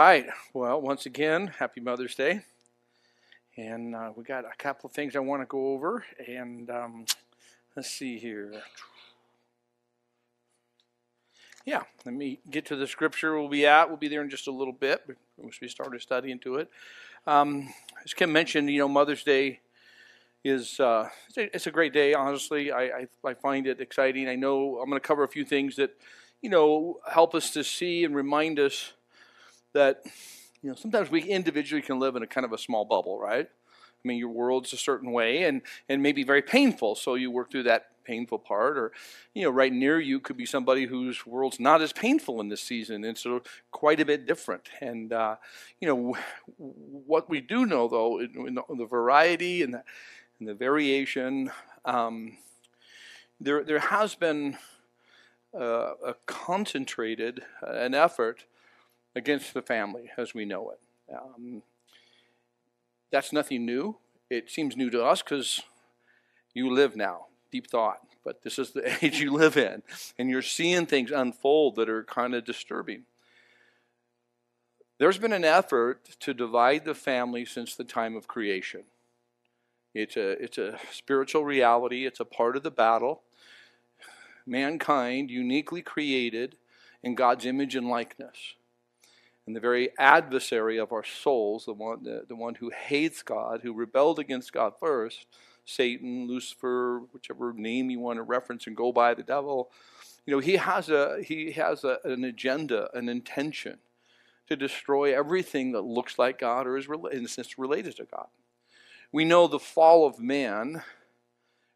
right. Well, once again, happy Mother's Day. And we got a couple of things I want to go over. And let's see here. Yeah, let me get to the scripture we'll be at. We'll be there in just a little bit. We started studying into it. As Kim mentioned, you know, Mother's Day is it's a great day, honestly. I find it exciting. I know I'm going to cover a few things that, you know, help us to see and remind us that, you know, sometimes we individually can live in a kind of a small bubble, right? I mean, your world's a certain way and maybe very painful, so you work through that painful part. Or, you know, right near you could be somebody whose world's not as painful in this season, and so quite a bit different. And, you know, what we do know, though, in the variety and the variation, there has been a concentrated an effort against the family as we know it. That's nothing new. It seems new to us because you live now. Deep thought. But this is the age you live in. And you're seeing things unfold that are kind of disturbing. There's been an effort to divide the family since the time of creation. It's a spiritual reality. It's a part of the battle. Mankind uniquely created in God's image and likeness. And the very adversary of our souls, the one who hates God, who rebelled against God first, Satan, Lucifer, whichever name you want to reference and go by, the devil, you know, he has an agenda, an intention to destroy everything that looks like God or is in a sense related to God. We know the fall of man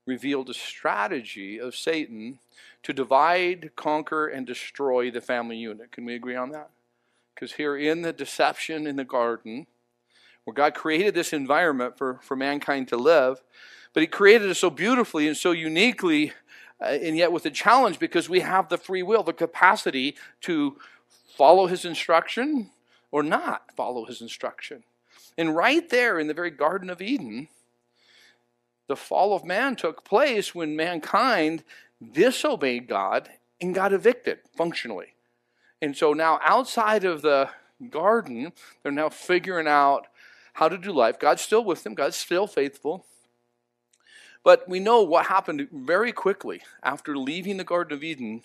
revealed a strategy of Satan to divide, conquer, and destroy the family unit. Can we agree on that? Because here in the deception in the garden, where God created this environment for mankind to live, but he created it so beautifully and so uniquely, and yet with a challenge, because we have the free will, the capacity to follow his instruction or not follow his instruction. And right there in the very Garden of Eden, the fall of man took place when mankind disobeyed God and got evicted functionally. And so now outside of the garden, they're now figuring out how to do life. God's still with them. God's still faithful. But we know what happened very quickly after leaving the Garden of Eden.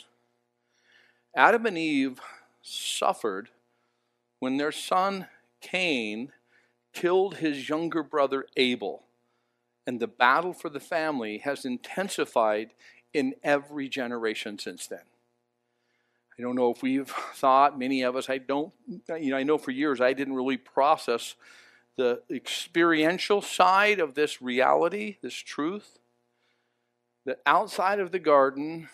Adam and Eve suffered when their son Cain killed his younger brother Abel. And the battle for the family has intensified in every generation since then. I don't know if we've thought, many of us, I know for years I didn't really process the experiential side of this reality, this truth, that outside of the garden,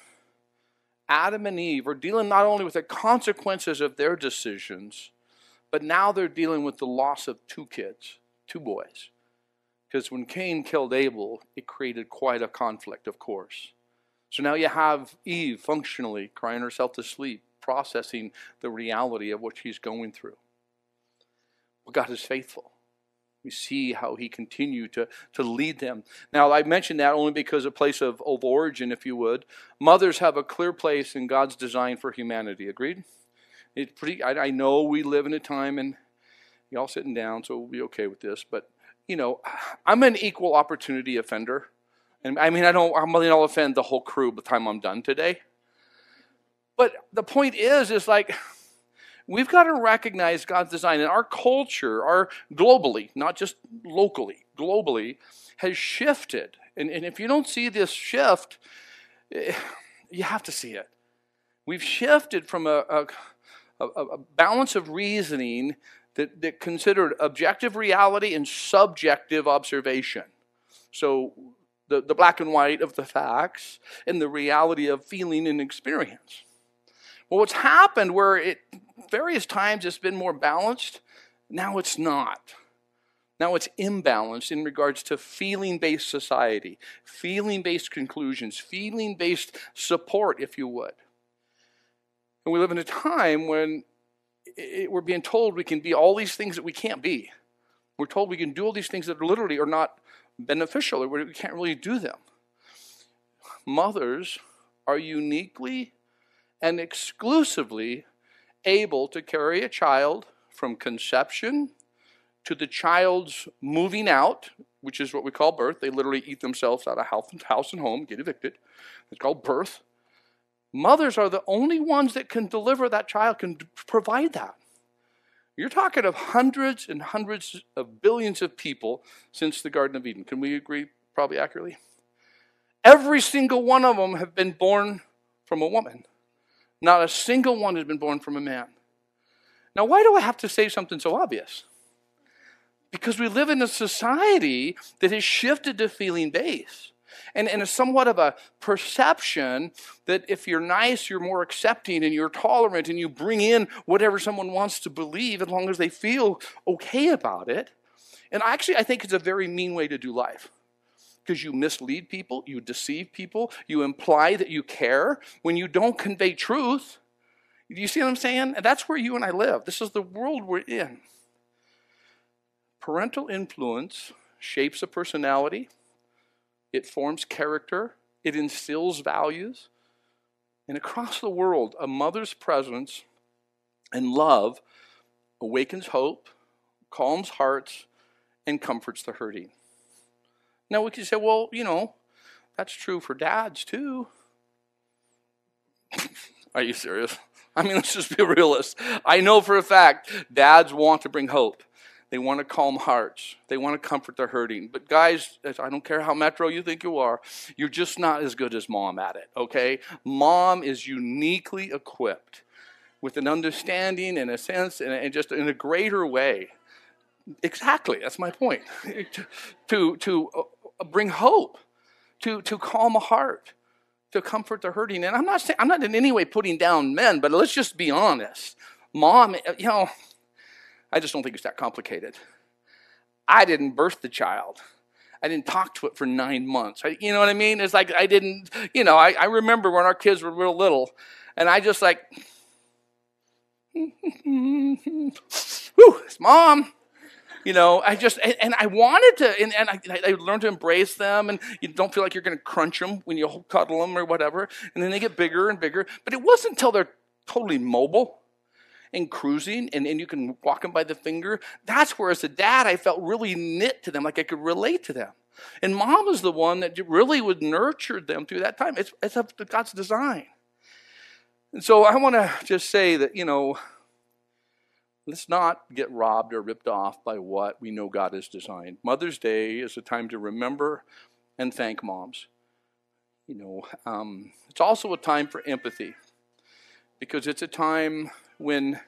Adam and Eve are dealing not only with the consequences of their decisions, but now they're dealing with the loss of two kids, two boys. Because when Cain killed Abel, it created quite a conflict, of course. So now you have Eve functionally crying herself to sleep, processing the reality of what she's going through. But God is faithful. We see how he continued to lead them. Now, I mentioned that only because a place of origin, if you would. Mothers have a clear place in God's design for humanity. Agreed? I know we live in a time, and y'all sitting down, so we'll be okay with this, but you know, I'm an equal opportunity offender. And I mean, I'll offend the whole crew by the time I'm done today. But the point is like, we've got to recognize God's design. And our culture, globally, not just locally, globally, has shifted. And if you don't see this shift, you have to see it. We've shifted from a balance of reasoning that considered objective reality and subjective observation. So the black and white of the facts and the reality of feeling and experience. Well, what's happened where it various times it's been more balanced, now it's not. Now it's imbalanced in regards to feeling-based society, feeling-based conclusions, feeling-based support, if you would. And we live in a time when we're being told we can be all these things that we can't be. We're told we can do all these things that literally are not beneficial, or we can't really do them. Mothers are uniquely and exclusively able to carry a child from conception to the child's moving out, which is what we call birth. They literally eat themselves out of house and home, get evicted. It's called birth. Mothers are the only ones that can deliver that child, can provide that. You're talking of hundreds and hundreds of billions of people since the Garden of Eden. Can we agree probably accurately? Every single one of them have been born from a woman. Not a single one has been born from a man. Now, why do I have to say something so obvious? Because we live in a society that has shifted to feeling based. And a somewhat of a perception that if you're nice, you're more accepting and you're tolerant and you bring in whatever someone wants to believe as long as they feel okay about it. And actually, I think it's a very mean way to do life, because you mislead people, you deceive people, you imply that you care when you don't convey truth. Do you see what I'm saying? And that's where you and I live. This is the world we're in. Parental influence shapes a personality. It forms character, it instills values. And across the world, a mother's presence and love awakens hope, calms hearts, and comforts the hurting. Now we can say, well, you know, that's true for dads too. Are you serious? I mean, let's just be realists. I know for a fact dads want to bring hope. They want to calm hearts. They want to comfort the hurting. But guys, I don't care how metro you think you are, you're just not as good as mom at it, okay? Mom is uniquely equipped with an understanding and a sense and just in a greater way. Exactly, that's my point. to bring hope, to calm a heart, to comfort the hurting. And I'm not in any way putting down men, but let's just be honest. Mom, you know, I just don't think it's that complicated. I didn't birth the child. I didn't talk to it for 9 months. You know what I mean? It's like I didn't, you know, I remember when our kids were real little, and I just like, whew, it's mom. You know, I just, and I wanted to, and I learned to embrace them, and you don't feel like you're going to crunch them when you cuddle them or whatever, and then they get bigger and bigger. But it wasn't until they're totally mobile and cruising, and you can walk them by the finger. That's where, as a dad, I felt really knit to them, like I could relate to them. And mom is the one that really would nurture them through that time. It's up to God's design. And so I want to just say that, you know, let's not get robbed or ripped off by what we know God has designed. Mother's Day is a time to remember and thank moms. You know, it's also a time for empathy, because it's a time when,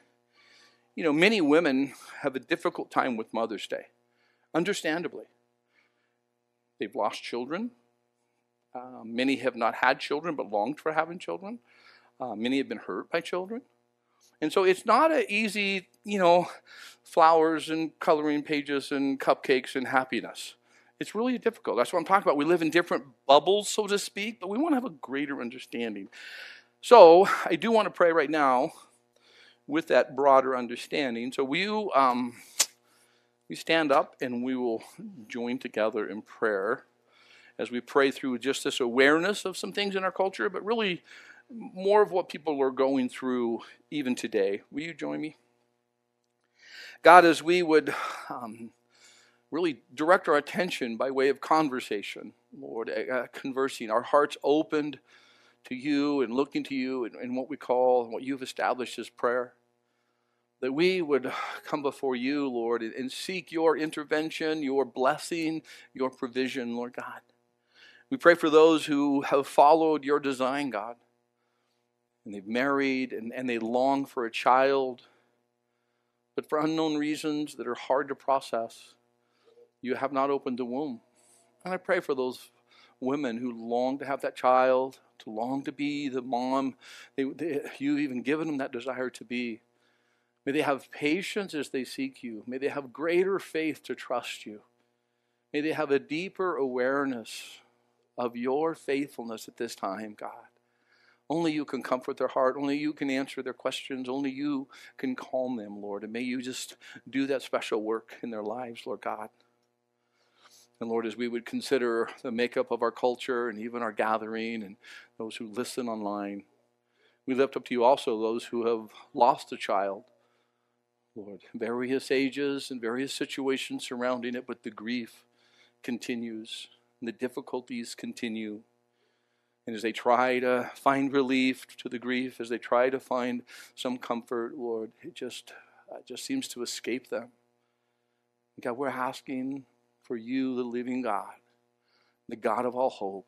you know, many women have a difficult time with Mother's Day, understandably. They've lost children. Many have not had children but longed for having children. Many have been hurt by children. And so it's not an easy, you know, flowers and coloring pages and cupcakes and happiness. It's really difficult. That's what I'm talking about. We live in different bubbles, so to speak, but we want to have a greater understanding. So I do want to pray right now with that broader understanding. So we stand up and we will join together in prayer as we pray through just this awareness of some things in our culture, but really more of what people are going through even today. Will you join me? God, as we would really direct our attention by way of conversation, Lord, conversing, our hearts opened to you and looking to you and what we call and what you've established as prayer, that we would come before you, Lord, and seek your intervention, your blessing, your provision, Lord God. We pray for those who have followed your design, God, and they've married and they long for a child, but for unknown reasons that are hard to process, you have not opened the womb. And I pray for those women who long to have that child, to long to be the mom you've even given them that desire to be. May they have patience as they seek you. May they have greater faith to trust you. May they have a deeper awareness of your faithfulness at this time, God. Only you can comfort their heart. Only you can answer their questions. Only you can calm them, Lord. And may you just do that special work in their lives, Lord God. And Lord, as we would consider the makeup of our culture and even our gathering and those who listen online, we lift up to you also those who have lost a child. Lord. Various ages and various situations surrounding it, but the grief continues and the difficulties continue. And as they try to find relief to the grief, as they try to find some comfort, Lord, it just seems to escape them. God, we're asking for you, the living God, the God of all hope,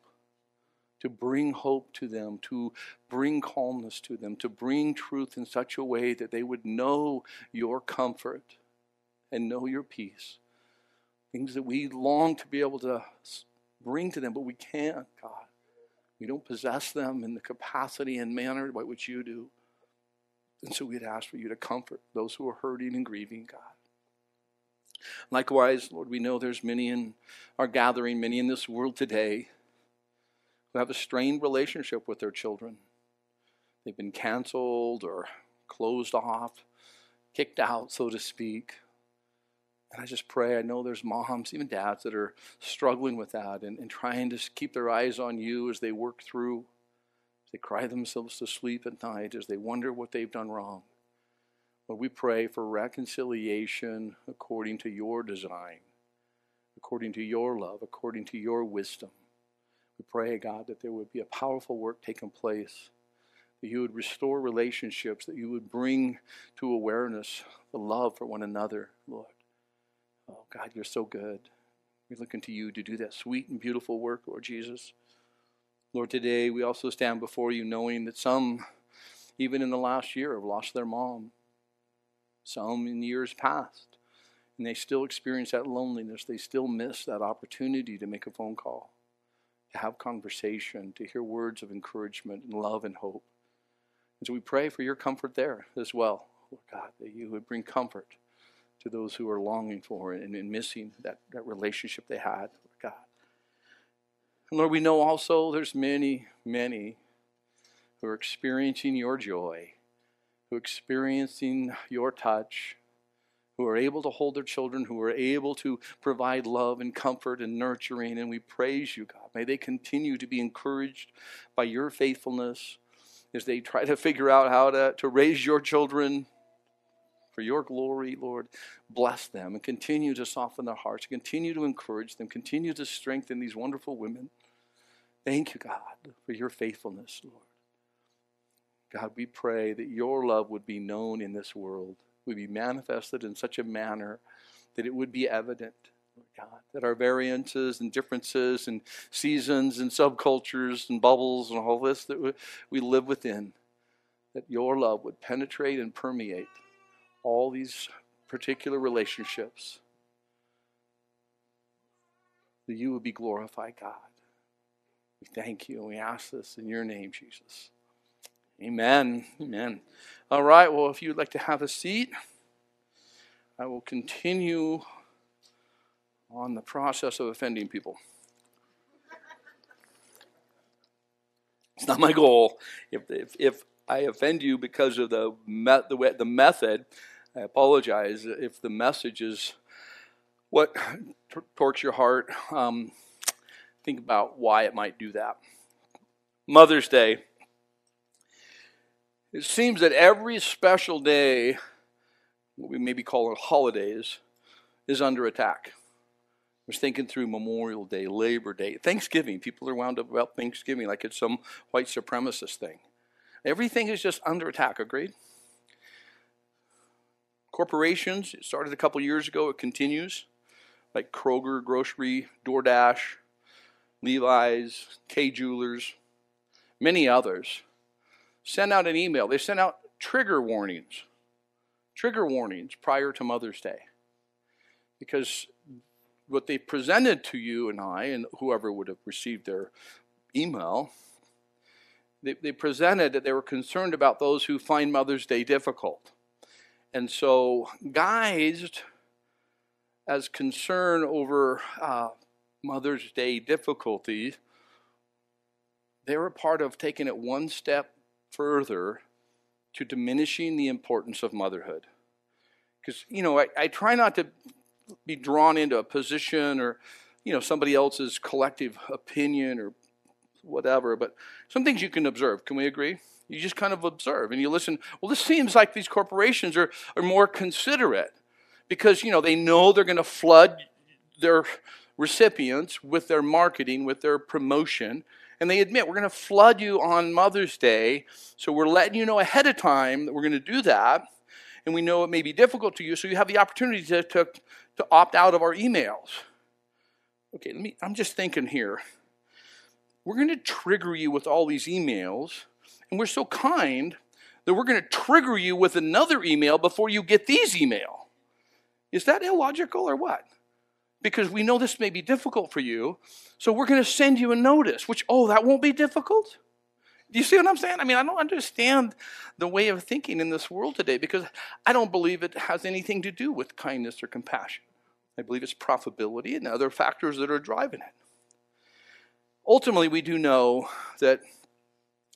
to bring hope to them, to bring calmness to them, to bring truth in such a way that they would know your comfort and know your peace. Things that we long to be able to bring to them, but we can't, God. We don't possess them in the capacity and manner by which you do. And so we'd ask for you to comfort those who are hurting and grieving, God. Likewise, Lord, we know there's many in our gathering, many in this world today, who have a strained relationship with their children. They've been canceled or closed off, kicked out, so to speak. And I just pray, I know there's moms, even dads, that are struggling with that and trying to keep their eyes on you as they work through, as they cry themselves to sleep at night, as they wonder what they've done wrong. But we pray for reconciliation according to your design, according to your love, according to your wisdom. We pray, God, that there would be a powerful work taking place, that you would restore relationships, that you would bring to awareness the love for one another, Lord. Oh, God, you're so good. We're looking to you to do that sweet and beautiful work, Lord Jesus. Lord, today we also stand before you knowing that some, even in the last year, have lost their mom. Some in years past. And they still experience that loneliness. They still miss that opportunity to make a phone call, to have conversation, to hear words of encouragement and love and hope. And so we pray for your comfort there as well, Lord God, that you would bring comfort to those who are longing for and missing that relationship they had, Lord God. And Lord, we know also there's many, many who are experiencing your joy, who are experiencing your touch, who are able to hold their children, who are able to provide love and comfort and nurturing, and we praise you, God. May they continue to be encouraged by your faithfulness as they try to figure out how to raise your children for your glory, Lord. Bless them and continue to soften their hearts, continue to encourage them, continue to strengthen these wonderful women. Thank you, God, for your faithfulness, Lord. God, we pray that your love would be known in this world, would be manifested in such a manner that it would be evident, Lord God, that our variances and differences and seasons and subcultures and bubbles and all this that we live within, that your love would penetrate and permeate all these particular relationships, that you would be glorified, God. We thank you and we ask this in your name, Jesus. Amen. Amen. All right, well, if you'd like to have a seat, I will continue on the process of offending people. It's not my goal. If I offend you because of the method, I apologize. If the message is what torques your heart, think about why it might do that. Mother's Day. It seems that every special day, what we maybe call holidays, is under attack. I was thinking through Memorial Day, Labor Day, Thanksgiving. People are wound up about Thanksgiving like it's some white supremacist thing. Everything is just under attack, agreed? Corporations, it started a couple years ago, it continues, like Kroger, Grocery, DoorDash, Levi's, K-Jewelers, many others. Send out an email. They sent out trigger warnings prior to Mother's Day. Because what they presented to you and I, and whoever would have received their email, they presented that they were concerned about those who find Mother's Day difficult. And so guised as concern over Mother's Day difficulty, they were part of taking it one step further to diminishing the importance of motherhood. Because, I try not to be drawn into a position or, somebody else's collective opinion or whatever, but some things you can observe. Can we agree? You just kind of observe and you listen. Well, this seems like these corporations are more considerate because, you know, they know they're going to flood their recipients with their marketing, with their promotion. And they admit, we're going to flood you on Mother's Day, so we're letting you know ahead of time that we're going to do that. And we know it may be difficult to you, so you have the opportunity to opt out of our emails. Okay, I'm just thinking here. We're going to trigger you with all these emails, and we're so kind that we're going to trigger you with another email before you get these email. Is that illogical or what? Because we know this may be difficult for you, so we're going to send you a notice, which, oh, that won't be difficult? Do you see what I'm saying? I mean, I don't understand the way of thinking in this world today because I don't believe it has anything to do with kindness or compassion. I believe it's profitability and other factors that are driving it. Ultimately, we do know that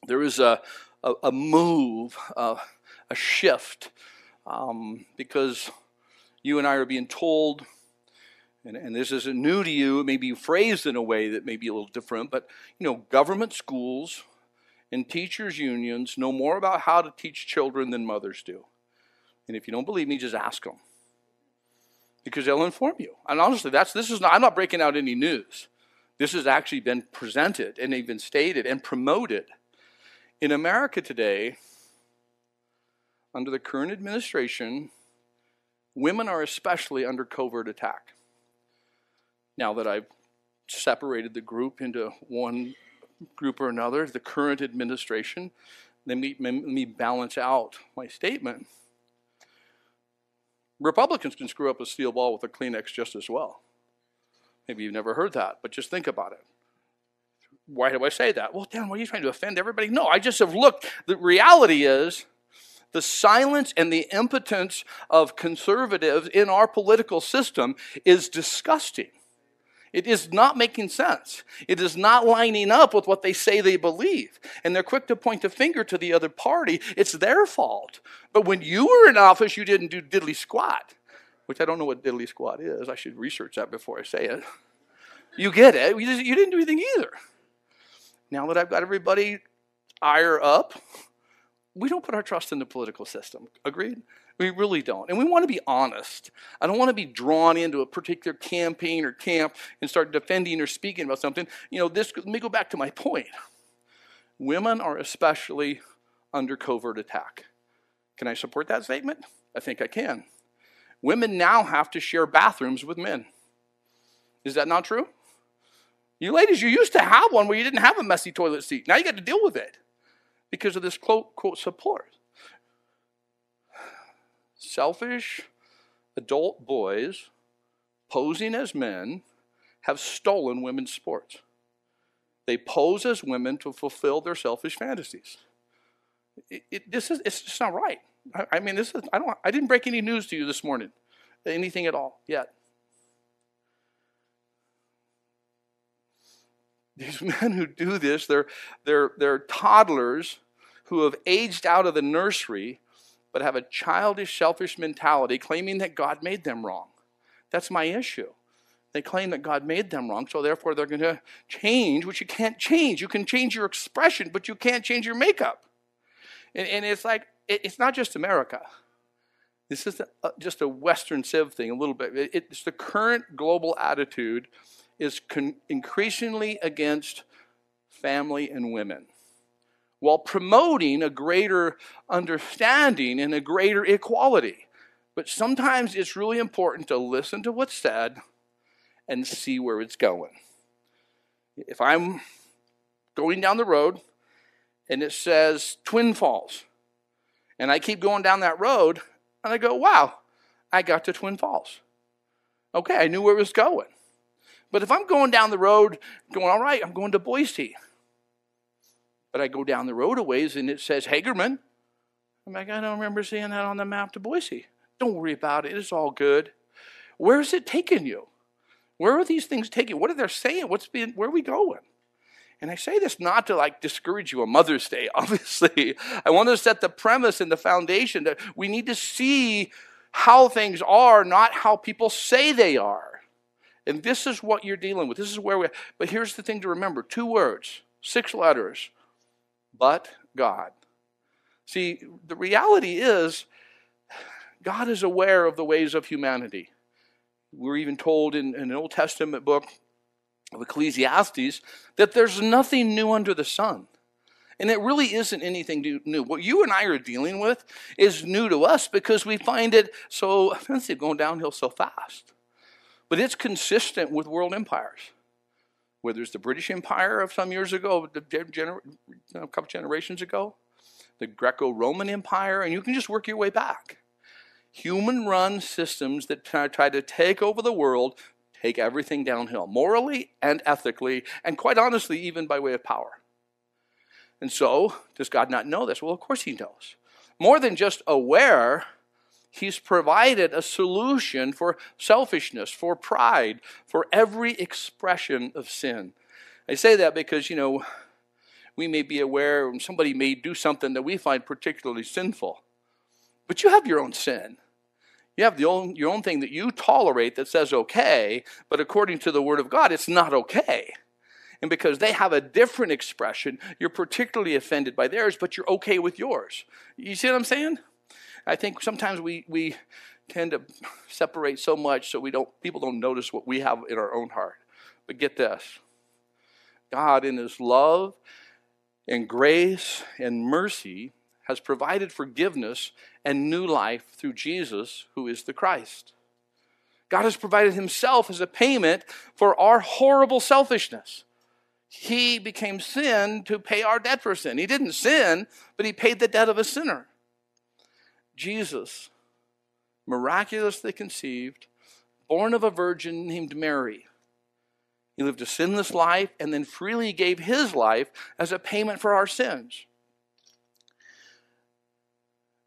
there is a move, a shift, because you and I are being told, and this isn't new to you, it may be phrased in a way that may be a little different, but, you know, government schools and teachers' unions know more about how to teach children than mothers do. And if you don't believe me, just ask them, because they'll inform you. And honestly, I'm not breaking out any news. This has actually been presented and even stated and promoted. In America today, under the current administration, women are especially under covert attack. Now that I've separated the group into one group or another, the current administration, let me balance out my statement. Republicans can screw up a steel ball with a Kleenex just as well. Maybe you've never heard that, but just think about it. Why do I say that? Well, Dan, what are you trying to offend everybody? No, I just have looked. The reality is the silence and the impotence of conservatives in our political system is disgusting. It is not making sense. It is not lining up with what they say they believe. And they're quick to point the finger to the other party. It's their fault. But when you were in office, you didn't do diddly squat, which I don't know what diddly squat is. I should research that before I say it. You get it. You didn't do anything either. Now that I've got everybody ire up, we don't put our trust in the political system. Agreed? We really don't. And we want to be honest. I don't want to be drawn into a particular campaign or camp and start defending or speaking about something. You know, let me go back to my point. Women are especially under covert attack. Can I support that statement? I think I can. Women now have to share bathrooms with men. Is that not true? You ladies, you used to have one where you didn't have a messy toilet seat. Now you got to deal with it because of this quote support. Selfish adult boys posing as men have stolen women's sports. They pose as women to fulfill their selfish fantasies. It's just not right. I mean, I didn't break any news to you this morning, anything at all yet. These men who do this, they're toddlers who have aged out of the nursery but have a childish, selfish mentality, claiming that God made them wrong. That's my issue. They claim that God made them wrong, so therefore they're going to change, which you can't change. You can change your expression, but you can't change your makeup. And it's like, it's not just America. This is just a Western civ thing a little bit. It's the current global attitude is increasingly against family and women, while promoting a greater understanding and a greater equality. But sometimes it's really important to listen to what's said and see where it's going. If I'm going down the road and it says Twin Falls, and I keep going down that road, and I go, wow, I got to Twin Falls. Okay, I knew where it was going. But if I'm going down the road going, all right, I'm going to Boise, but I go down the road a ways and it says Hagerman, I'm like, I don't remember seeing that on the map to Boise. Don't worry about it. It's all good. Where is it taking you? Where are these things taking you? What are they saying? Where are we going? And I say this not to like discourage you on Mother's Day, obviously. I want to set the premise and the foundation that we need to see how things are, not how people say they are. And this is what you're dealing with. But here's the thing to remember. Two words. 6 letters. But God. See, the reality is, God is aware of the ways of humanity. We're even told in an Old Testament book of Ecclesiastes that there's nothing new under the sun. And it really isn't anything new. What you and I are dealing with is new to us because we find it so offensive, going downhill so fast. But it's consistent with world empires. Whether it's the British Empire of some years ago, a couple generations ago, the Greco-Roman Empire, and you can just work your way back. Human-run systems that try to take over the world, take everything downhill, morally and ethically, and quite honestly, even by way of power. And so, does God not know this? Well, of course he knows. More than just aware, he's provided a solution for selfishness, for pride, for every expression of sin. I say that because, you know, we may be aware when somebody may do something that we find particularly sinful. But you have your own sin. You have your own thing that you tolerate that says okay, but according to the Word of God, it's not okay. And because they have a different expression, you're particularly offended by theirs, but you're okay with yours. You see what I'm saying? I think sometimes we tend to separate so much so people don't notice what we have in our own heart. But get this. God in his love and grace and mercy has provided forgiveness and new life through Jesus, who is the Christ. God has provided himself as a payment for our horrible selfishness. He became sin to pay our debt for sin. He didn't sin, but he paid the debt of a sinner. Jesus, miraculously conceived, born of a virgin named Mary. He lived a sinless life and then freely gave his life as a payment for our sins.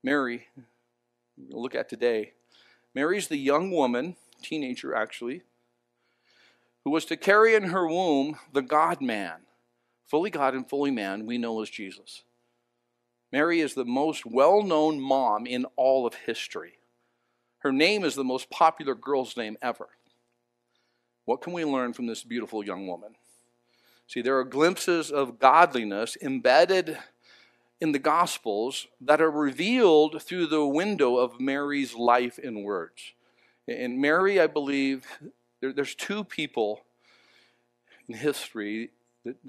Mary, we'll look at today. Mary's the young woman, teenager actually, who was to carry in her womb the God-man, fully God and fully man, we know as Jesus. Mary is the most well-known mom in all of history. Her name is the most popular girl's name ever. What can we learn from this beautiful young woman? See, there are glimpses of godliness embedded in the Gospels that are revealed through the window of Mary's life and words. And Mary, I believe, there's two people in history,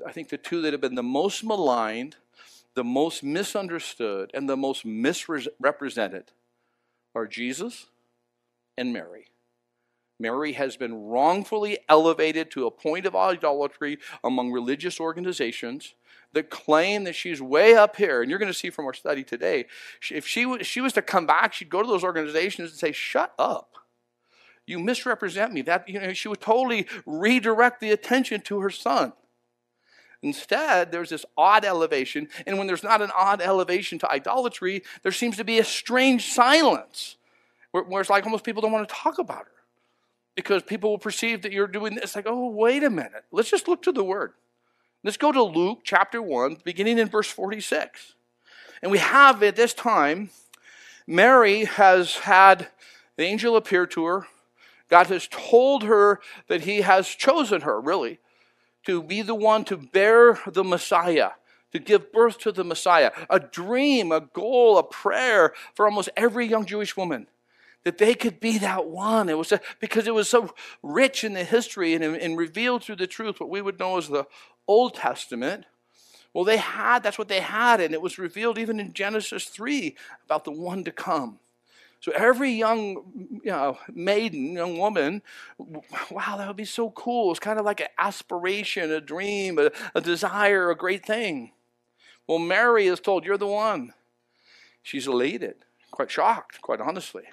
I think the two that have been the most maligned, the most misunderstood, and the most misrepresented are Jesus and Mary. Mary has been wrongfully elevated to a point of idolatry among religious organizations that claim that she's way up here. And you're going to see from our study today, if she was to come back, she'd go to those organizations and say, "Shut up. You misrepresent me." That, you know, she would totally redirect the attention to her son. Instead, there's this odd elevation, and when there's not an odd elevation to idolatry, there seems to be a strange silence, where it's like almost people don't want to talk about her, because people will perceive that you're doing this. Like, oh, wait a minute. Let's just look to the Word. Let's go to Luke chapter 1, beginning in verse 46. And we have at this time, Mary has had the angel appear to her. God has told her that he has chosen her, really, to be the one to bear the Messiah, to give birth to the Messiah. A dream, a goal, a prayer for almost every young Jewish woman, that they could be that one. It was because it was so rich in the history and revealed through the truth, what we would know as the Old Testament. Well, that's what they had, and it was revealed even in Genesis 3 about the one to come. So every young maiden, young woman, wow, that would be so cool. It's kind of like an aspiration, a dream, a desire, a great thing. Well, Mary is told, you're the one. She's elated, quite shocked, quite honestly.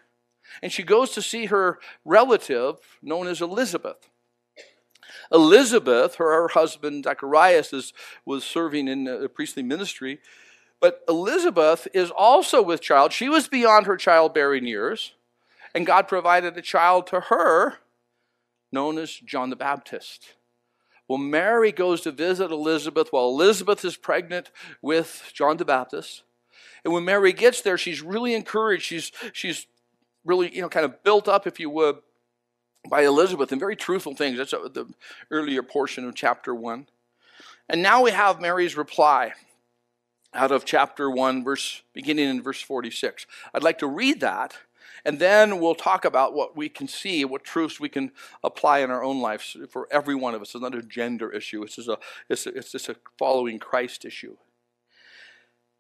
And she goes to see her relative known as Elizabeth. Elizabeth, her husband, Zacharias, was serving in the priestly ministry. But Elizabeth is also with child. She was beyond her childbearing years, and God provided a child to her known as John the Baptist. Well, Mary goes to visit Elizabeth while Elizabeth is pregnant with John the Baptist. And when Mary gets there, she's really encouraged. She's really, kind of built up, if you would, by Elizabeth in very truthful things. That's the earlier portion of chapter 1. And now we have Mary's reply out of chapter 1, beginning in verse 46. I'd like to read that, and then we'll talk about what we can see, what truths we can apply in our own lives for every one of us. It's not a gender issue. It's just a following Christ issue.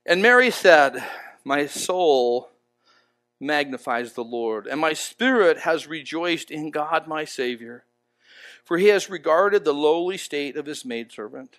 And Mary said, "My soul magnifies the Lord, and my spirit has rejoiced in God my Savior, for he has regarded the lowly state of his maidservant.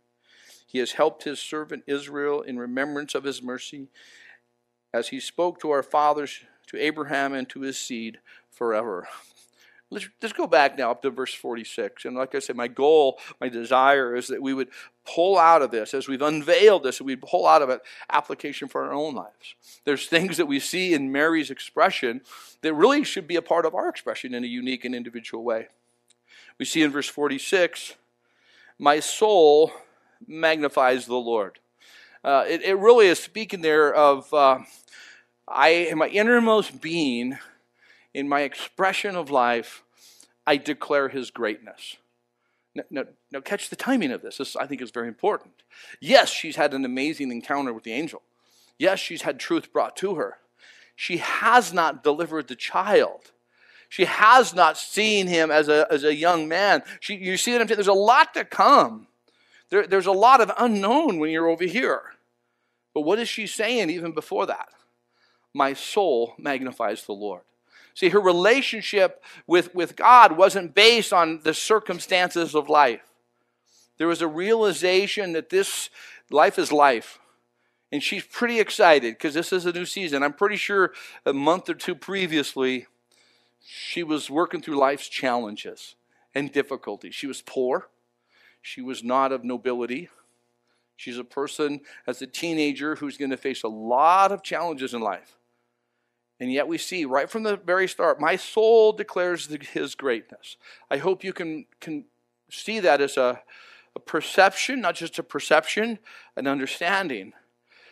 He has helped his servant Israel in remembrance of his mercy, as he spoke to our fathers, to Abraham, and to his seed forever." Let's go back now up to verse 46. And like I said, my goal, my desire is that we would pull out of this, as we've unveiled this, we pull out of it application for our own lives. There's things that we see in Mary's expression that really should be a part of our expression in a unique and individual way. We see in verse 46, "My soul magnifies the Lord." It really is speaking there of my innermost being, in my expression of life, I declare his greatness. Now catch the timing of this. This, I think, is very important. Yes, she's had an amazing encounter with the angel. Yes, she's had truth brought to her. She has not delivered the child. She has not seen him as a young man. You see what I'm saying? There's a lot to come. There's a lot of unknown when you're over here. But what is she saying even before that? My soul magnifies the Lord. See, her relationship with God wasn't based on the circumstances of life. There was a realization that this life is life. And she's pretty excited because this is a new season. I'm pretty sure a month or two previously, she was working through life's challenges and difficulties. She was poor. She was not of nobility. She's a person as a teenager who's going to face a lot of challenges in life. And yet we see right from the very start, my soul declares his greatness. I hope you can see that as a perception, not just a perception, an understanding.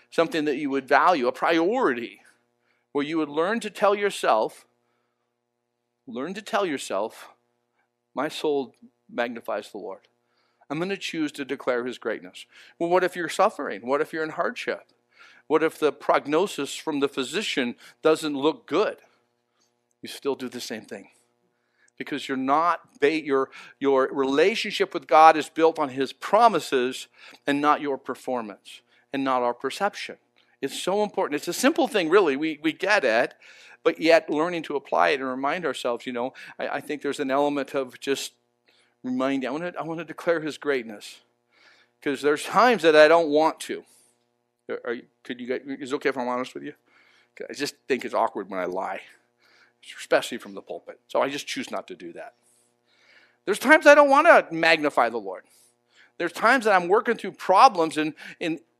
Something that you would value, a priority, where you would learn to tell yourself, my soul magnifies the Lord. I'm going to choose to declare his greatness. Well, what if you're suffering? What if you're in hardship? What if the prognosis from the physician doesn't look good? You still do the same thing. Because you're not, your relationship with God is built on his promises and not your performance and not our perception. It's so important. It's a simple thing, really. We get it, but yet learning to apply it and remind ourselves, I think there's an element of just reminding, I want to declare his greatness. Because there's times that I don't want to. Is it okay if I'm honest with you? I just think it's awkward when I lie, especially from the pulpit. So I just choose not to do that. There's times I don't want to magnify the Lord. There's times that I'm working through problems and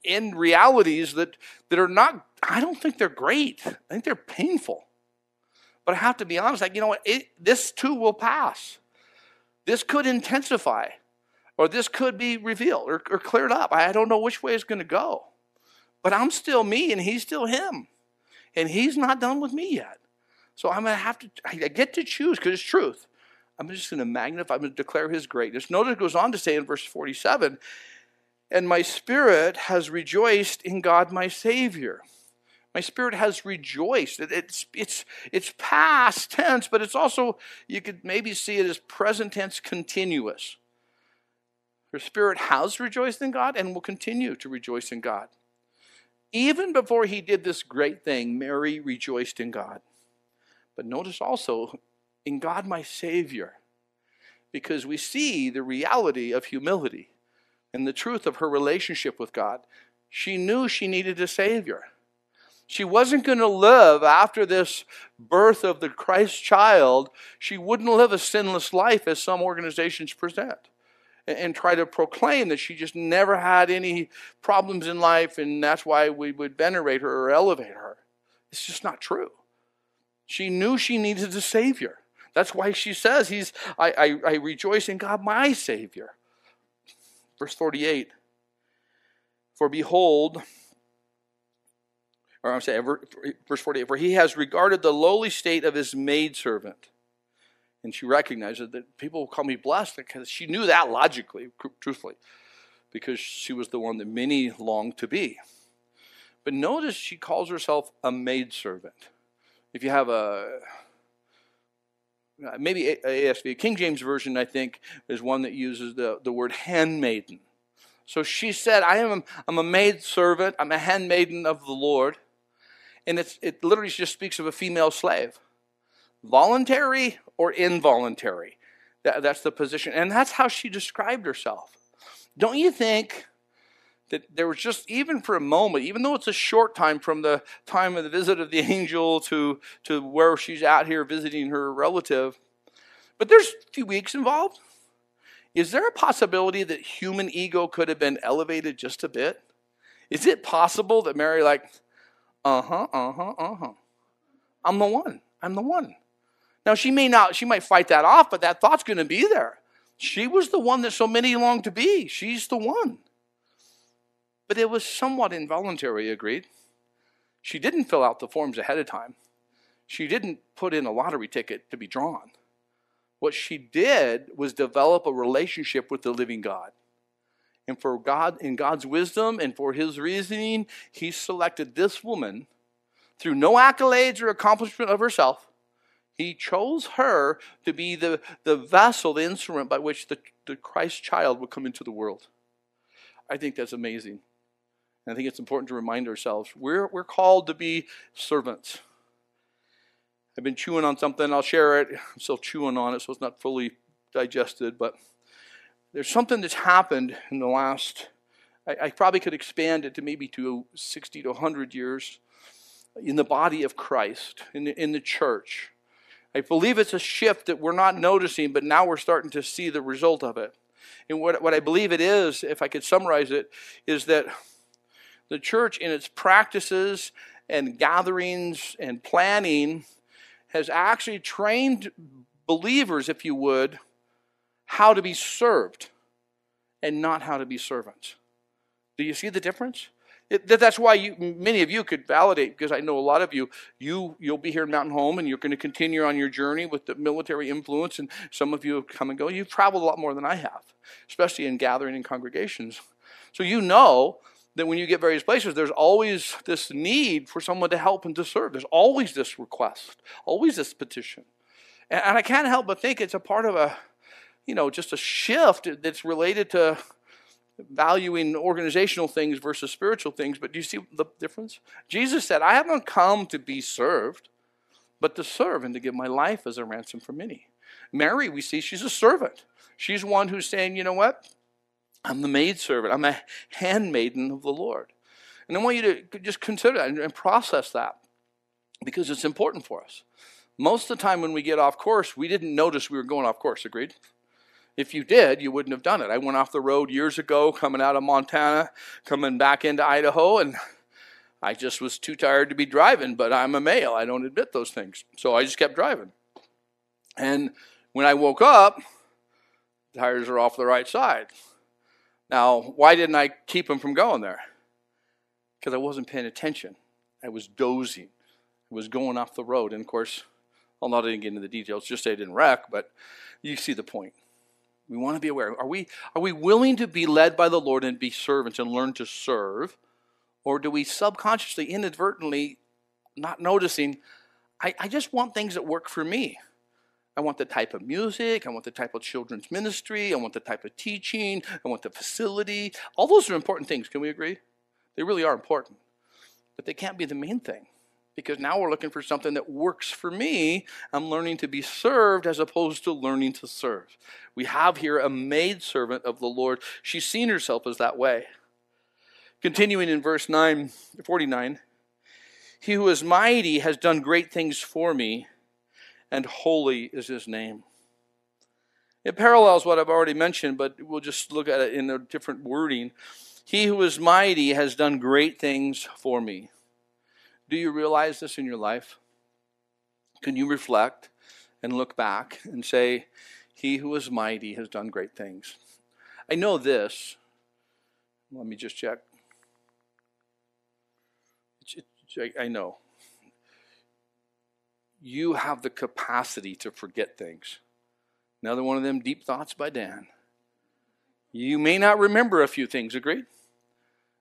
realities that are not, I don't think they're great. I think they're painful. But I have to be honest, this too will pass. This could intensify, or this could be revealed or cleared up. I don't know which way it's going to go. But I'm still me, and he's still him. And he's not done with me yet. So I'm going to I get to choose, because it's truth. I'm just going to magnify, I'm going to declare his greatness. Notice it goes on to say in verse 47, and my spirit has rejoiced in God my Savior. My spirit has rejoiced. It's past tense, but it's also, you could maybe see it as present tense continuous. Her spirit has rejoiced in God and will continue to rejoice in God. Even before he did this great thing, Mary rejoiced in God. But notice also, in God my Savior, because we see the reality of humility and the truth of her relationship with God. She knew she needed a Savior. She wasn't going to live after this birth of the Christ child. She wouldn't live a sinless life as some organizations present. and try to proclaim that she just never had any problems in life, and that's why we would venerate her or elevate her. It's just not true. She knew she needed a Savior. That's why she says, I rejoice in God my Savior. Verse 48, verse 48, for he has regarded the lowly state of his maidservant. And she recognized that people call me blessed, because she knew that logically, truthfully, because she was the one that many longed to be. But notice she calls herself a maidservant. If you have maybe ASV, King James Version, I think, is one that uses the word handmaiden. So she said, I'm a maidservant, I'm a handmaiden of the Lord. And it literally just speaks of a female slave. Voluntary or involuntary. That's the position. And that's how she described herself. Don't you think that there was just, even for a moment, even though it's a short time from the time of the visit of the angel to where she's out here visiting her relative, but there's a few weeks involved. Is there a possibility that human ego could have been elevated just a bit? Is it possible that Mary, I'm the one. I'm the one. Now, she might fight that off, but that thought's going to be there. She was the one that so many longed to be. She's the one. But it was somewhat involuntary, agreed? She didn't fill out the forms ahead of time. She didn't put in a lottery ticket to be drawn. What she did was develop a relationship with the living God. And for God, in God's wisdom and for his reasoning, he selected this woman through no accolades or accomplishment of herself. He chose her to be the vessel, the instrument by which the Christ child would come into the world. I think that's amazing. And I think it's important to remind ourselves, we're called to be servants. I've been chewing on something. I'll share it. I'm still chewing on it, so it's not fully digested. But there's something that's happened in the last, I probably could expand it to maybe to 60 to 100 years in the body of Christ, in the church. I believe it's a shift that we're not noticing, but now we're starting to see the result of it. And what I believe it is, if I could summarize it, is that the church in its practices and gatherings and planning has actually trained believers, if you would, how to be served and not how to be servants. Do you see the difference? That's why many of you could validate, because I know a lot of you'll be here in Mountain Home, and you're going to continue on your journey with the military influence, and some of you have come and go. You've traveled a lot more than I have, especially in gathering and congregations. So you know that when you get various places, there's always this need for someone to help and to serve. There's always this request, always this petition. And I can't help but think it's a part of just a shift that's related to valuing organizational things versus spiritual things. But do you see the difference? Jesus said, I haven't come to be served, but to serve and to give my life as a ransom for many. Mary, we see, she's a servant. She's one who's saying, you know what? I'm the maidservant. I'm a handmaiden of the Lord. And I want you to just consider that and process that, because it's important for us. Most of the time when we get off course, we didn't notice we were going off course, agreed? If you did, you wouldn't have done it. I went off the road years ago, coming out of Montana, coming back into Idaho, and I just was too tired to be driving, but I'm a male. I don't admit those things. So I just kept driving. And when I woke up, the tires are off the right side. Now, why didn't I keep them from going there? Because I wasn't paying attention. I was dozing. I was going off the road. And, of course, I'll not even get into the details, just say I didn't wreck, but you see the point. We want to be aware. Are we willing to be led by the Lord and be servants and learn to serve? Or do we subconsciously, inadvertently, not noticing, I just want things that work for me. I want the type of music. I want the type of children's ministry. I want the type of teaching. I want the facility. All those are important things. Can we agree? They really are important. But they can't be the main thing, because now we're looking for something that works for me. I'm learning to be served as opposed to learning to serve. We have here a maidservant of the Lord. She's seen herself as that way. Continuing in verse 49, he who is mighty has done great things for me, and holy is his name. It parallels what I've already mentioned, but we'll just look at it in a different wording. He who is mighty has done great things for me. Do you realize this in your life? Can you reflect and look back and say, he who is mighty has done great things? I know this. Let me just check. I know. You have the capacity to forget things. Another one of them deep thoughts by Dan. You may not remember a few things, agreed?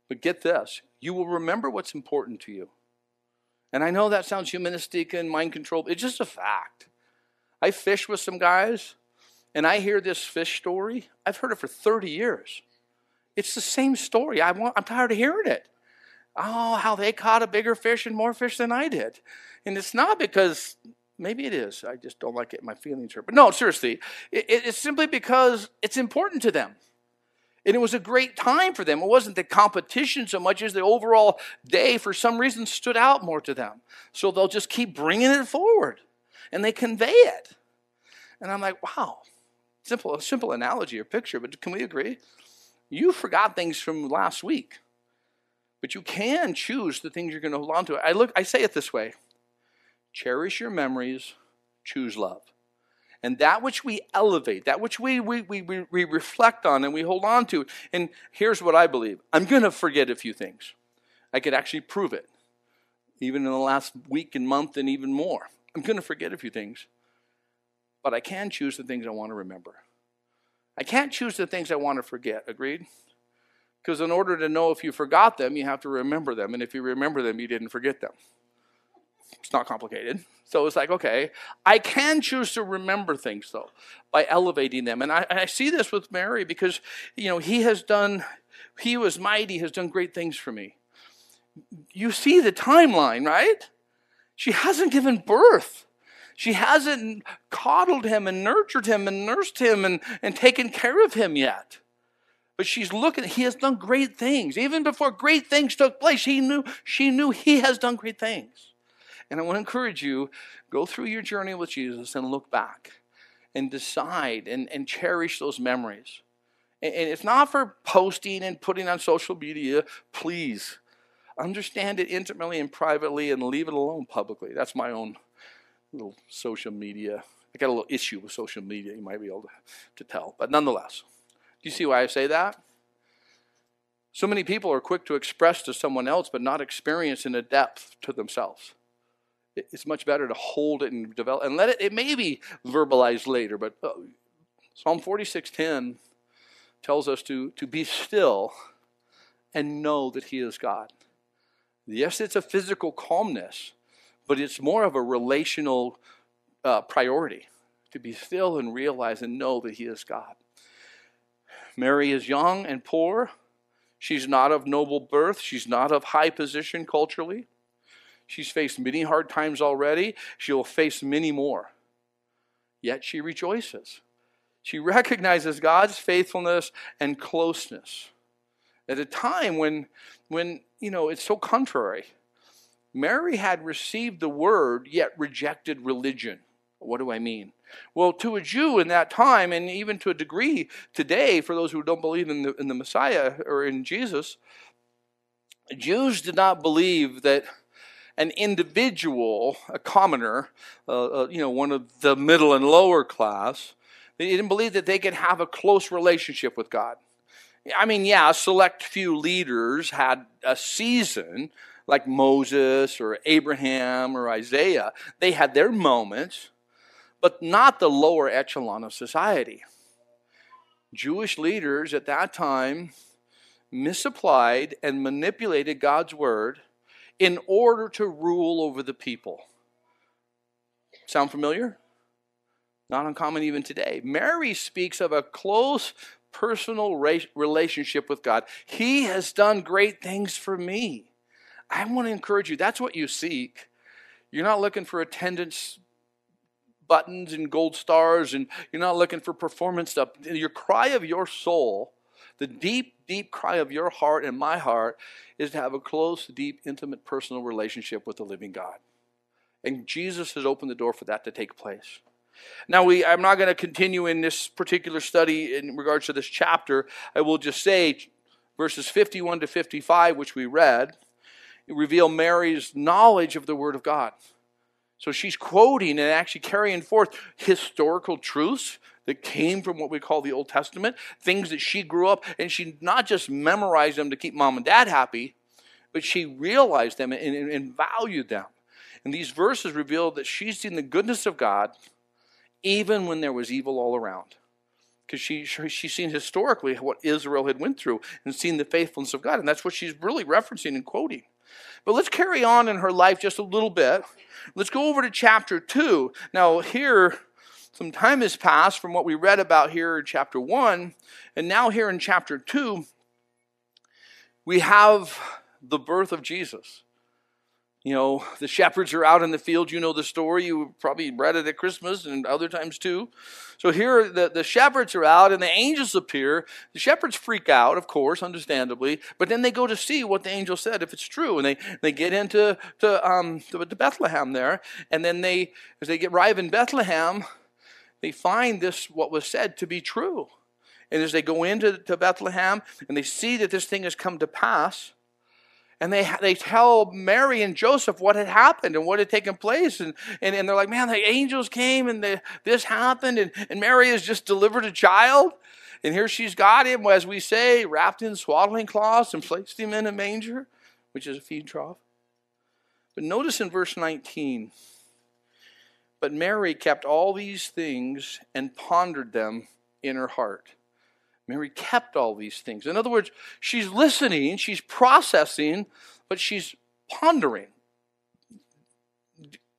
But get this, you will remember what's important to you. And I know that sounds humanistic and mind controlled. It's just a fact. I fish with some guys, and I hear this fish story. I've heard it for 30 years. It's the same story. I'm tired of hearing it. Oh, how they caught a bigger fish and more fish than I did. And it's not because, maybe it is. I just don't like it. My feelings hurt. But no, seriously, it's simply because it's important to them. And it was a great time for them. It wasn't the competition so much as the overall day for some reason stood out more to them. So they'll just keep bringing it forward. And they convey it. And I'm like, wow. Simple analogy or picture, but can we agree? You forgot things from last week. But you can choose the things you're going to hold on to. I say it this way. Cherish your memories, choose love. And that which we elevate, that which we reflect on and we hold on to. And here's what I believe. I'm going to forget a few things. I could actually prove it, even in the last week and month and even more. I'm going to forget a few things. But I can choose the things I want to remember. I can't choose the things I want to forget, agreed? Because in order to know if you forgot them, you have to remember them. And if you remember them, you didn't forget them. It's not complicated. So it's like, okay, I can choose to remember things, though, by elevating them. And I see this with Mary because, you know, he who is mighty has done great things for me. You see the timeline, right? She hasn't given birth. She hasn't coddled him and nurtured him and nursed him and taken care of him yet. But she's looking, he has done great things. Even before great things took place, she knew he has done great things. And I want to encourage you, go through your journey with Jesus and look back and decide and cherish those memories. And if not for posting and putting on social media, please understand it intimately and privately and leave it alone publicly. That's my own little social media. I got a little issue with social media, you might be able to tell. But nonetheless, do you see why I say that? So many people are quick to express to someone else but not experience in a depth to themselves. It's much better to hold it and develop and let it. It may be verbalized later, but Psalm 46:10 tells us to be still and know that He is God. Yes, it's a physical calmness, but it's more of a relational priority to be still and realize and know that He is God. Mary is young and poor. She's not of noble birth. She's not of high position culturally. She's faced many hard times already. She will face many more. Yet she rejoices. She recognizes God's faithfulness and closeness at a time when you know, it's so contrary. Mary had received the word, yet rejected religion. What do I mean? Well, to a Jew in that time, and even to a degree today, for those who don't believe in the Messiah or in Jesus, Jews did not believe that an individual, a commoner, one of the middle and lower class, they didn't believe that they could have a close relationship with God. I mean, yeah, a select few leaders had a season, like Moses or Abraham or Isaiah. They had their moments, but not the lower echelon of society. Jewish leaders at that time misapplied and manipulated God's word in order to rule over the people. Sound familiar? Not uncommon even today. Mary speaks of a close personal relationship with God. He has done great things for me. I want to encourage you. That's what you seek. You're not looking for attendance buttons and gold stars, and you're not looking for performance stuff. Your cry of your soul, the deep, deep cry of your heart and my heart, is to have a close, deep, intimate, personal relationship with the living God. And Jesus has opened the door for that to take place. Now, I'm not going to continue in this particular study in regards to this chapter. I will just say verses 51 to 55, which we read, reveal Mary's knowledge of the Word of God. So she's quoting and actually carrying forth historical truths that came from what we call the Old Testament, things that she grew up, and she not just memorized them to keep mom and dad happy, but she realized them and valued them. And these verses reveal that she's seen the goodness of God even when there was evil all around. Because she's seen historically what Israel had went through and seen the faithfulness of God. And that's what she's really referencing and quoting. But let's carry on in her life just a little bit. Let's go over to chapter 2. Now here, some time has passed from what we read about here in chapter 1. And now here in chapter 2, we have the birth of Jesus. You know, the shepherds are out in the field. You know the story. You probably read it at Christmas and other times too. So here the shepherds are out and the angels appear. The shepherds freak out, of course, understandably. But then they go to see what the angel said, if it's true. And they get into to Bethlehem there. And then as they arrive in Bethlehem, they find this, what was said, to be true. And as they go into Bethlehem and they see that this thing has come to pass, and they tell Mary and Joseph what had happened and what had taken place. And they're like, man, the angels came and this happened. And Mary has just delivered a child. And here she's got him, as we say, wrapped in swaddling cloths and placed him in a manger, which is a feed trough. But notice in verse 19, but Mary kept all these things and pondered them in her heart. Mary kept all these things. In other words, she's listening, she's processing, but she's pondering.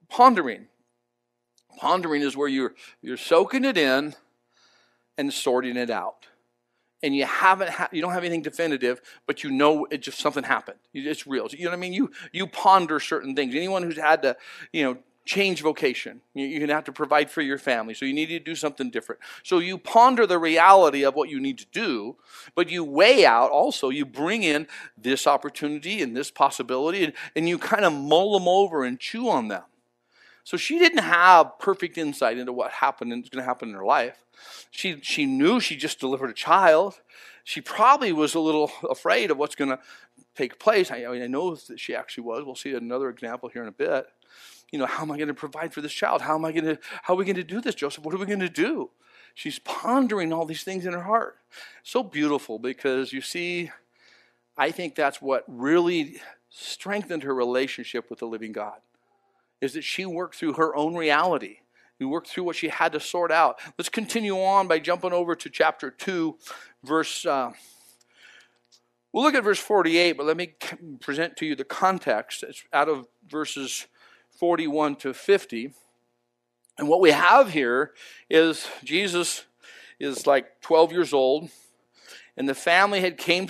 Pondering is where you're soaking it in and sorting it out. And you don't have anything definitive, but you know it just something happened. It's real. You know what I mean? You ponder certain things. Anyone who's had to, change vocation. You're going to have to provide for your family, so you need to do something different. So you ponder the reality of what you need to do, but you weigh out also, you bring in this opportunity and this possibility, and you kind of mull them over and chew on them. So she didn't have perfect insight into what happened and was going to happen in her life. She knew she just delivered a child. She probably was a little afraid of what's going to take place. I know that she actually was. We'll see another example here in a bit. How am I going to provide for this child? How are we going to do this, Joseph? What are we going to do? She's pondering all these things in her heart. So beautiful, because you see, I think that's what really strengthened her relationship with the living God, is that she worked through her own reality. We worked through what she had to sort out. Let's continue on by jumping over to chapter 2, we'll look at verse 48, but let me present to you the context. It's out of verses 41 to 50. And what we have here is Jesus is like 12 years old, and the family had came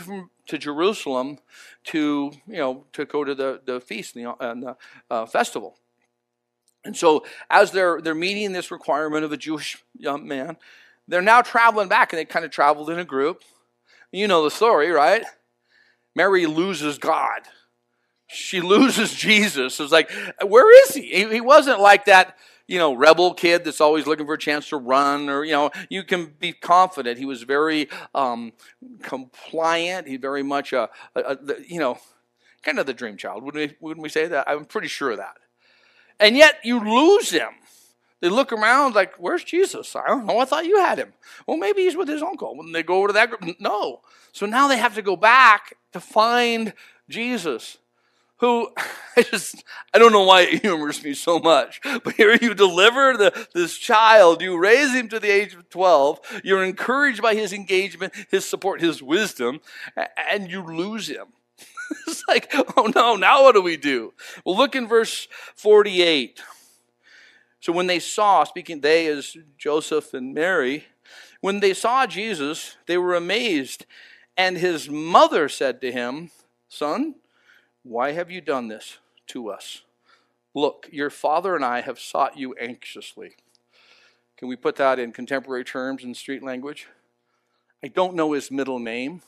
to Jerusalem to go to the feast and the festival. And so as they're meeting this requirement of a Jewish young man, they're now traveling back, and they kind of traveled in a group. You know the story, right? Mary loses God. She loses Jesus. It's like, where is he? He wasn't like that, rebel kid that's always looking for a chance to run, or, you can be confident. He was very compliant. He very much, kind of the dream child. Wouldn't we say that? I'm pretty sure of that. And yet you lose him. They look around like, where's Jesus? I don't know. I thought you had him. Well, maybe he's with his uncle. When they go over to that group, no. So now they have to go back to find Jesus, who I don't know why it humors me so much. But here you deliver this child. You raise him to the age of 12. You're encouraged by his engagement, his support, his wisdom, and you lose him. It's like, oh no, now what do we do? Well, look in verse 48. So when they saw, speaking they as Joseph and Mary, when they saw Jesus, they were amazed. And his mother said to him, Son, why have you done this to us? Look, your father and I have sought you anxiously. Can we put that in contemporary terms in street language? I don't know his middle name,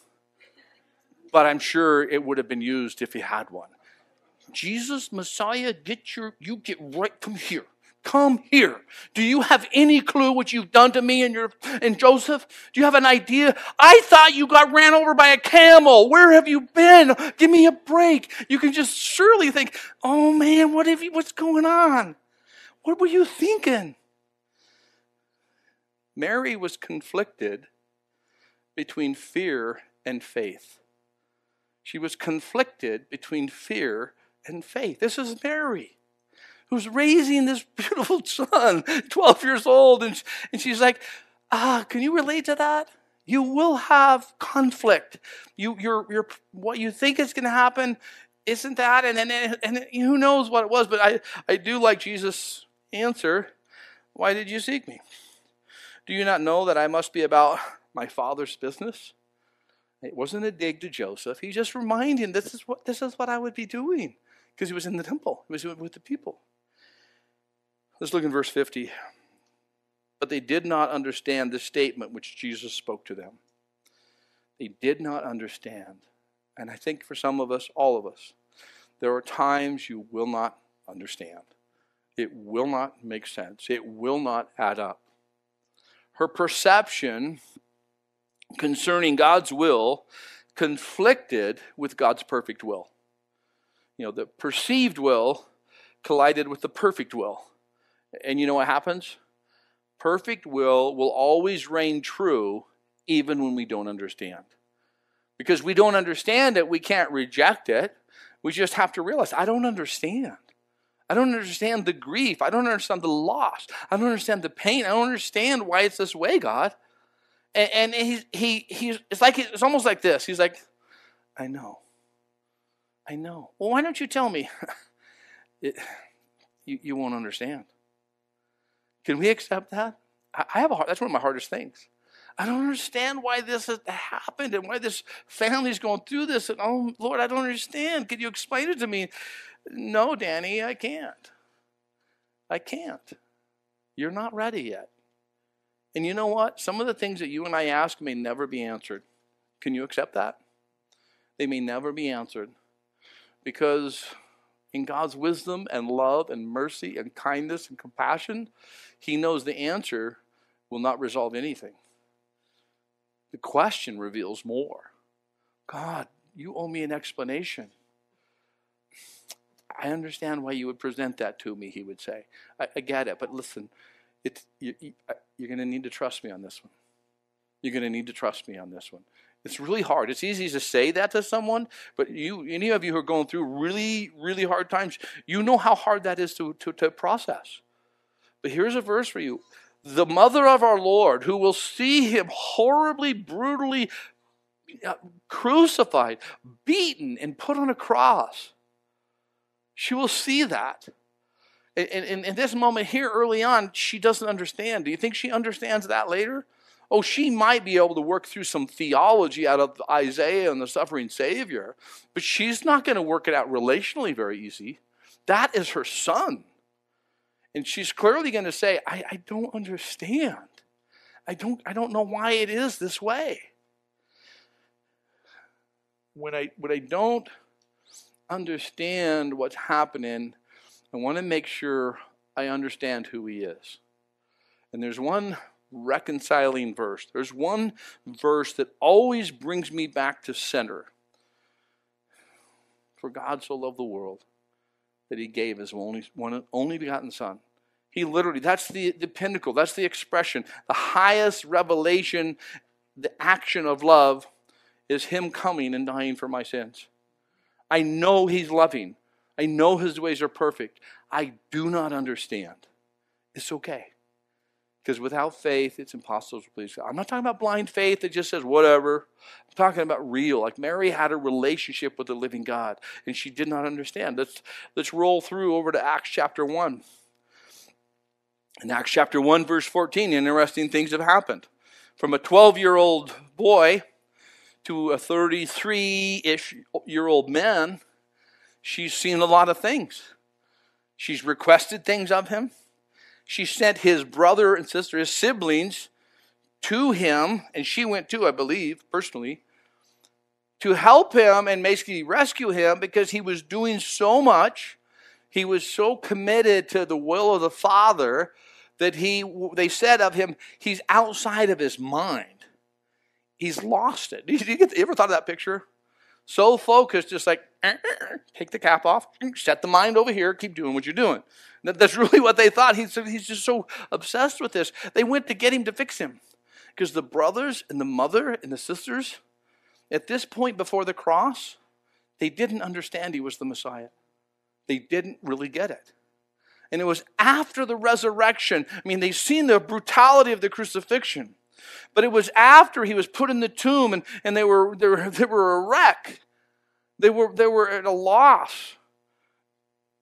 but I'm sure it would have been used if he had one. Jesus, Messiah, you get right, come here. Come here. Do you have any clue what you've done to me and Joseph? Do you have an idea? I thought you got ran over by a camel. Where have you been? Give me a break. You can just surely think, oh man, what's going on? What were you thinking? Mary was conflicted between fear and faith. She was conflicted between fear and faith. This is Mary, who's raising this beautiful son, 12 years old. And she's like, can you relate to that? You will have conflict. What you think is going to happen isn't that. And who knows what it was. But I do like Jesus' answer. Why did you seek me? Do you not know that I must be about my Father's business? It wasn't a dig to Joseph. He just reminded him, this is what I would be doing. Because he was in the temple. He was with the people. Let's look in verse 50. But they did not understand the statement which Jesus spoke to them. They did not understand. And I think for some of us, all of us, there are times you will not understand. It will not make sense. It will not add up. Her perception concerning God's will conflicted with God's perfect will. You know, the perceived will collided with the perfect will. And you know what happens? Perfect will always reign true even when we don't understand. Because we don't understand it, we can't reject it. We just have to realize, I don't understand. I don't understand the grief. I don't understand the loss. I don't understand the pain. I don't understand why it's this way, God. And it's almost like this. He's like, I know. Well, why don't you tell me? You won't understand. Can we accept that? I have a heart. That's one of my hardest things. I don't understand why this has happened and why this family's going through this. And oh, Lord, I don't understand. Can you explain it to me? No, Danny, I can't. You're not ready yet. And you know what? Some of the things that you and I ask may never be answered. Can you accept that? They may never be answered. Because in God's wisdom and love and mercy and kindness and compassion, He knows the answer will not resolve anything. The question reveals more. God, you owe me an explanation. I understand why you would present that to me, He would say. I get it, but listen, you're going to need to trust me on this one. You're going to need to trust me on this one. It's really hard. It's easy to say that to someone, but any of you who are going through really, really hard times, you know how hard that is to process. But here's a verse for you. The mother of our Lord, who will see Him horribly, brutally crucified, beaten, and put on a cross, she will see that. And in this moment here early on, she doesn't understand. Do you think she understands that later? Oh, she might be able to work through some theology out of Isaiah and the suffering Savior, but she's not going to work it out relationally very easy. That is her son. And she's clearly going to say, I don't understand. I don't know why it is this way. When I don't understand what's happening, I want to make sure I understand who He is. And there's one reconciling verse. There's one verse that always brings me back to center. For God so loved the world that He gave His only begotten Son. He literally, that's the pinnacle, that's the expression, the highest revelation, the action of love is Him coming and dying for my sins. I know He's loving. I know His ways are perfect. I do not understand. It's okay. Because without faith, it's impossible to please God. I'm not talking about blind faith that just says whatever. I'm talking about real. Like Mary had a relationship with the living God, and she did not understand. Let's roll through over to Acts chapter 1. In Acts chapter 1, verse 14, interesting things have happened. From a 12-year-old boy to a 33-ish-year-old man, she's seen a lot of things. She's requested things of him. She sent his brother and sister, his siblings, to him, and she went too, I believe, personally, to help him and basically rescue him because he was doing so much. He was so committed to the will of the Father that they said of him, he's outside of his mind. He's lost it. You ever thought of that picture? So focused, just like, take the cap off, set the mind over here, keep doing what you're doing. That's really what they thought. He's just so obsessed with this. They went to get him to fix him. Because the brothers and the mother and the sisters, at this point before the cross, they didn't understand he was the Messiah. They didn't really get it. And it was after the resurrection. I mean, they've seen the brutality of the crucifixion. But it was after he was put in the tomb and they were a wreck. They were at a loss.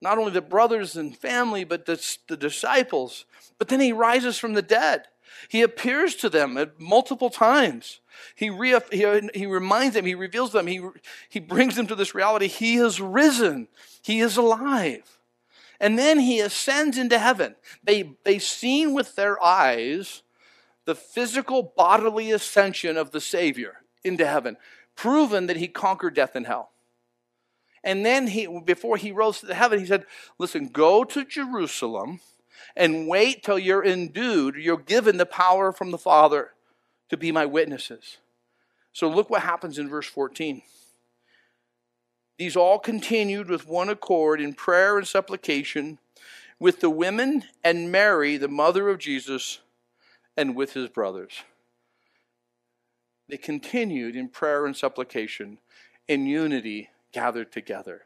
Not only the brothers and family, but the disciples. But then he rises from the dead. He appears to them at multiple times. He reminds them, he reveals them, he brings them to this reality. He is risen. He is alive. And then he ascends into heaven. They've seen with their eyes the physical bodily ascension of the Savior into heaven, proven that he conquered death and hell. And then before he rose to heaven, he said, listen, go to Jerusalem and wait till you're endued, you're given the power from the Father to be my witnesses. So look what happens in verse 14. These all continued with one accord in prayer and supplication with the women and Mary, the mother of Jesus, and with his brothers. They continued in prayer and supplication in unity gathered together.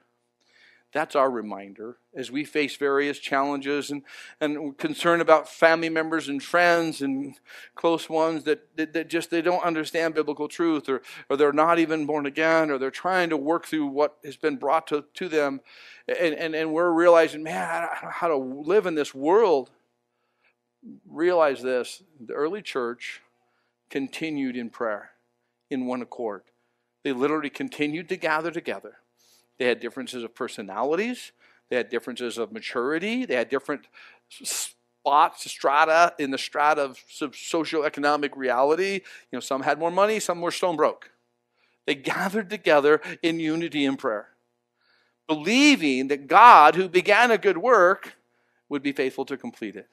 That's our reminder as we face various challenges and concern about family members and friends and close ones that just they don't understand biblical truth or they're not even born again or they're trying to work through what has been brought to them. And we're realizing, man, I don't know how to live in this world. Realize this, the early church continued in prayer in one accord. They literally continued to gather together. They had differences of personalities. They had differences of maturity. They had different strata in the strata of socioeconomic reality. You know, some had more money, some were stone broke. They gathered together in unity in prayer, believing that God, who began a good work, would be faithful to complete it.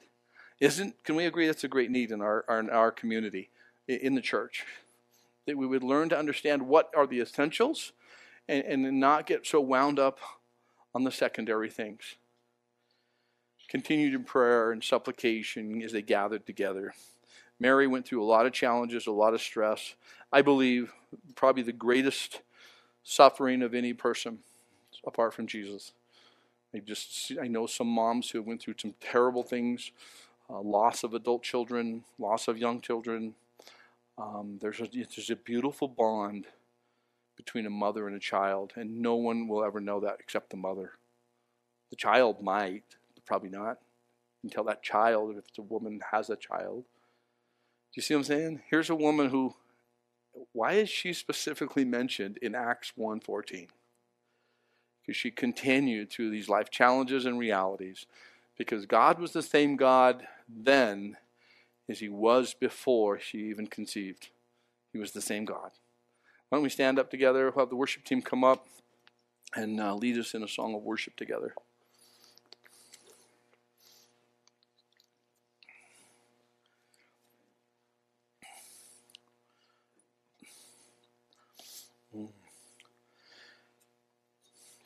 Can we agree that's a great need in our community, in the church? That we would learn to understand what are the essentials, and not get so wound up on the secondary things. Continued in prayer and supplication as they gathered together. Mary went through a lot of challenges, a lot of stress. I believe probably the greatest suffering of any person apart from Jesus. I know some moms who went through some terrible things, loss of adult children, loss of young children. There's a beautiful bond between a mother and a child, and no one will ever know that except the mother. The child might, but probably not, until that child, if the woman has a child. Do you see what I'm saying? Here's a woman who, why is she specifically mentioned in Acts 1:14? Because she continued through these life challenges and realities, because God was the same God then as he was before she even conceived. He was the same God. Why don't we stand up together? We'll have the worship team come up and lead us in a song of worship together.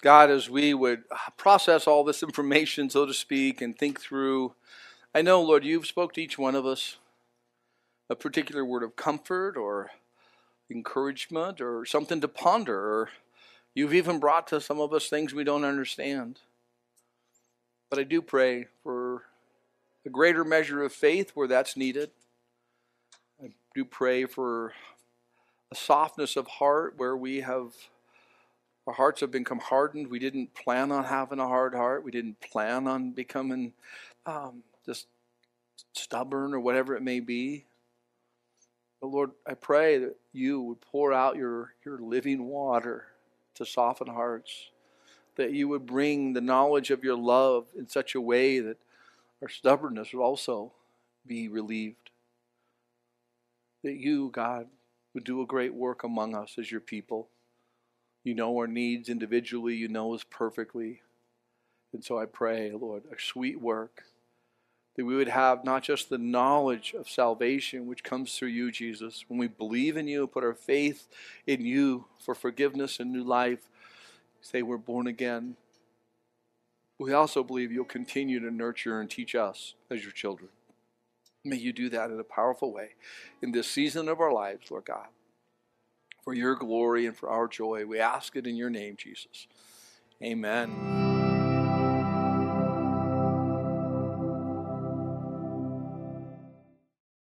God, as we would process all this information, so to speak, and think through, I know, Lord, you've spoke to each one of us a particular word of comfort or encouragement or something to ponder, or you've even brought to some of us things we don't understand. But I do pray for a greater measure of faith where that's needed. I do pray for a softness of heart where our hearts have become hardened. We didn't plan on having a hard heart. We didn't plan on becoming just stubborn or whatever it may be. But Lord, I pray that you would pour out your living water to soften hearts, that you would bring the knowledge of your love in such a way that our stubbornness would also be relieved, that you, God, would do a great work among us as your people. You know our needs individually. You know us perfectly. And so I pray, Lord, a sweet work, that we would have not just the knowledge of salvation which comes through you, Jesus, when we believe in you, put our faith in you for forgiveness and new life, say we're born again. We also believe you'll continue to nurture and teach us as your children. May you do that in a powerful way in this season of our lives, Lord God, for your glory and for our joy. We ask it in your name, Jesus. Amen.